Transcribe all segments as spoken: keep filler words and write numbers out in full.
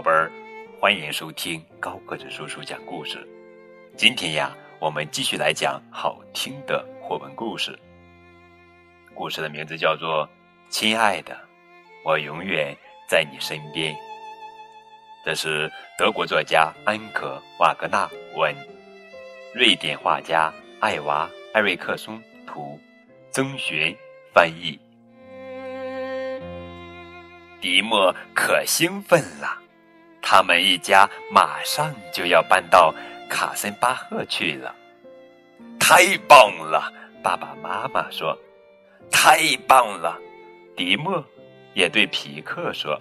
宝贝儿，欢迎收听高个子叔叔讲故事。今天呀，我们继续来讲好听的绘本故事。故事的名字叫做《亲爱的，我永远在你身边》。这是德国作家安可·瓦格纳文，瑞典画家艾娃·艾瑞克松图，曾璇翻译。迪莫可兴奋了，他们一家马上就要搬到卡森巴赫去了。太棒了，爸爸妈妈说。太棒了，迪莫也对皮克说。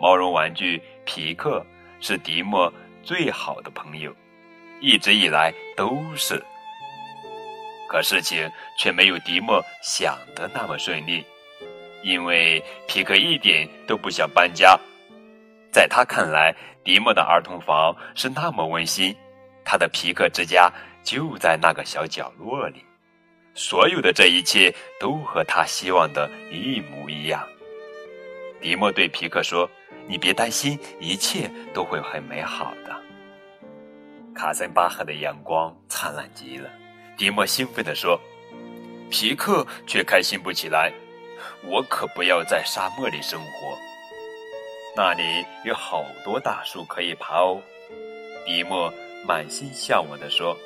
毛绒玩具皮克是迪莫最好的朋友，一直以来都是。可事情却没有迪莫想的那么顺利。因为皮克一点都不想搬家，在他看来，迪莫的儿童房是那么温馨，他的皮克之家就在那个小角落里，所有的这一切都和他希望的一模一样。迪莫对皮克说：“你别担心，一切都会很美好的。”卡森巴赫的阳光灿烂极了，迪莫兴奋地说，皮克却开心不起来。我可不要在沙漠里生活，那里有好多大树可以爬哦。迪莫满心向往地说。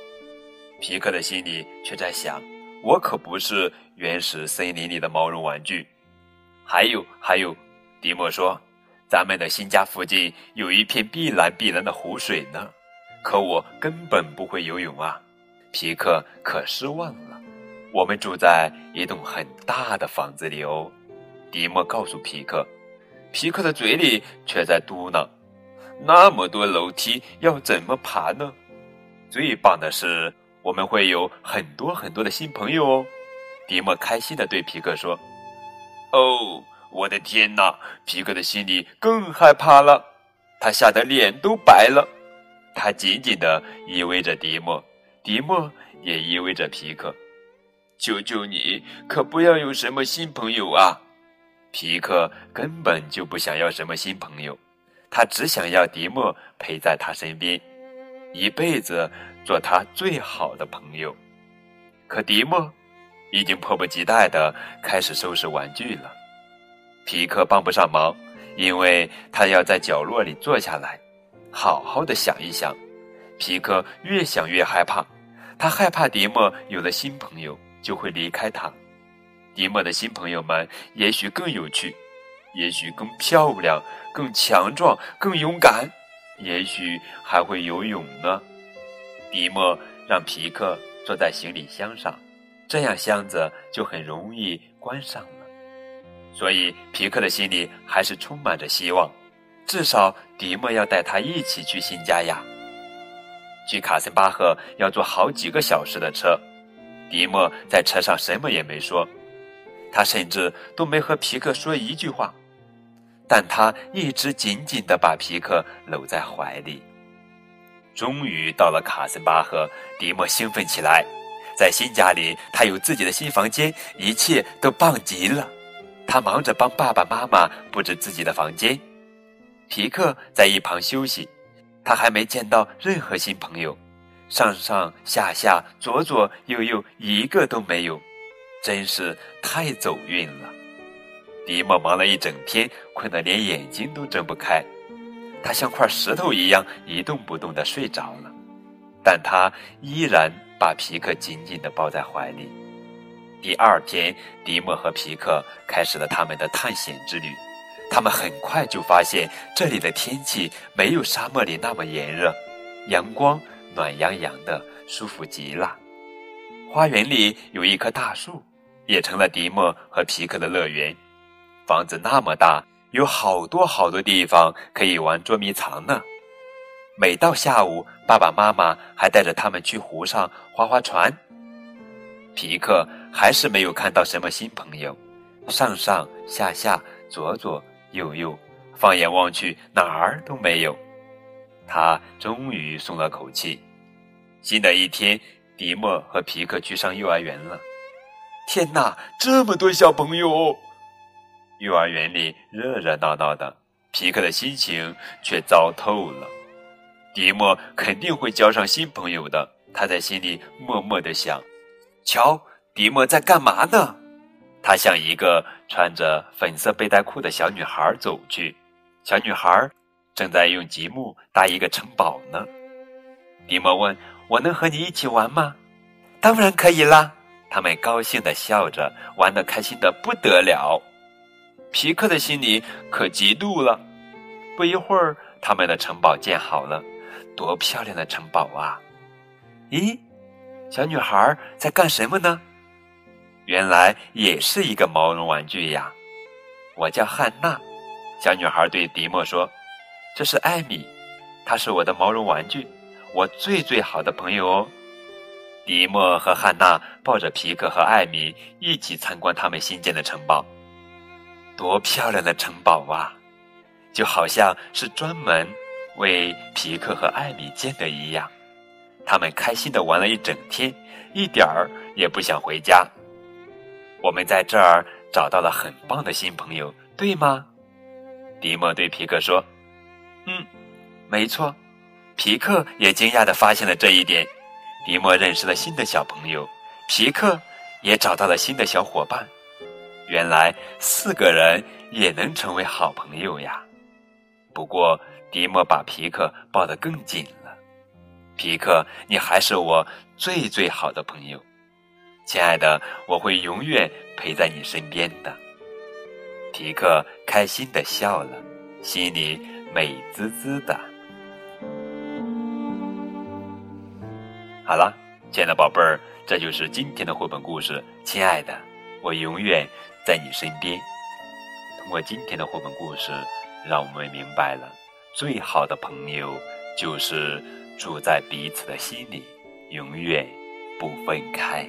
皮克的心里却在想，我可不是原始森林里的毛绒玩具。还有还有，迪莫说，咱们的新家附近有一片碧蓝碧蓝的湖水呢，可我根本不会游泳啊。皮克可失望了。我们住在一栋很大的房子里哦，迪莫告诉皮克，皮克的嘴里却在嘟囔，那么多楼梯要怎么爬呢？最棒的是，我们会有很多很多的新朋友哦，迪莫开心地对皮克说。哦，我的天哪，皮克的心里更害怕了，他吓得脸都白了。他紧紧地依偎着迪莫，迪莫也依偎着皮克。求求你，可不要有什么新朋友啊！皮克根本就不想要什么新朋友，他只想要迪莫陪在他身边，一辈子做他最好的朋友。可迪莫已经迫不及待地开始收拾玩具了。皮克帮不上忙，因为他要在角落里坐下来，好好地想一想。皮克越想越害怕，他害怕迪莫有了新朋友就会离开他。迪莫的新朋友们也许更有趣，也许更漂亮，更强壮，更勇敢，也许还会游泳呢。迪莫让皮克坐在行李箱上，这样箱子就很容易关上了。所以皮克的心里还是充满着希望，至少迪莫要带他一起去新家呀。去卡森巴赫要坐好几个小时的车，迪莫在车上什么也没说，他甚至都没和皮克说一句话，但他一直紧紧地把皮克搂在怀里。终于到了卡森巴赫，迪莫兴奋起来，在新家里他有自己的新房间，一切都棒极了。他忙着帮爸爸妈妈布置自己的房间，皮克在一旁休息，他还没见到任何新朋友。上上下下左左右右一个都没有，真是太走运了。迪莫忙了一整天，困得连眼睛都睁不开，他像块石头一样一动不动地睡着了，但他依然把皮克紧紧地抱在怀里。第二天，迪莫和皮克开始了他们的探险之旅。他们很快就发现这里的天气没有沙漠里那么炎热，阳光暖洋洋的，舒服极了。花园里有一棵大树，也成了迪莫和皮克的乐园。房子那么大，有好多好多地方可以玩捉迷藏呢。每到下午，爸爸妈妈还带着他们去湖上划划船。皮克还是没有看到什么新朋友，上上下下左左右右，放眼望去哪儿都没有。他终于松了口气。新的一天，迪莫和皮克去上幼儿园了。天哪，这么多小朋友！幼儿园里热热闹闹的，皮克的心情却糟透了。迪莫肯定会交上新朋友的，他在心里默默地想。瞧，迪莫在干嘛呢？他向一个穿着粉色背带裤的小女孩走去，小女孩正在用积木搭一个城堡呢。迪莫问：“我能和你一起玩吗？”“当然可以啦！”他们高兴地笑着，玩得开心得不得了。皮克的心里可嫉妒了。不一会儿，他们的城堡建好了，多漂亮的城堡啊！咦，小女孩在干什么呢？原来也是一个毛绒玩具呀！我叫汉娜，小女孩对迪莫说：“这是艾米，她是我的毛绒玩具，我最最好的朋友哦。”迪莫和汉娜抱着皮克和艾米一起参观他们新建的城堡，多漂亮的城堡啊！就好像是专门为皮克和艾米建的一样。他们开心地玩了一整天，一点儿也不想回家。我们在这儿找到了很棒的新朋友，对吗？迪莫对皮克说。嗯，没错。皮克也惊讶地发现了这一点。迪莫认识了新的小朋友，皮克也找到了新的小伙伴。原来四个人也能成为好朋友呀。不过迪莫把皮克抱得更紧了。皮克，你还是我最最好的朋友。亲爱的，我会永远陪在你身边的。皮克开心地笑了，心里美滋滋的。好了，亲爱的宝贝儿，这就是今天的绘本故事。亲爱的，我永远在你身边。通过今天的绘本故事，让我们明白了，最好的朋友就是住在彼此的心里，永远不分开。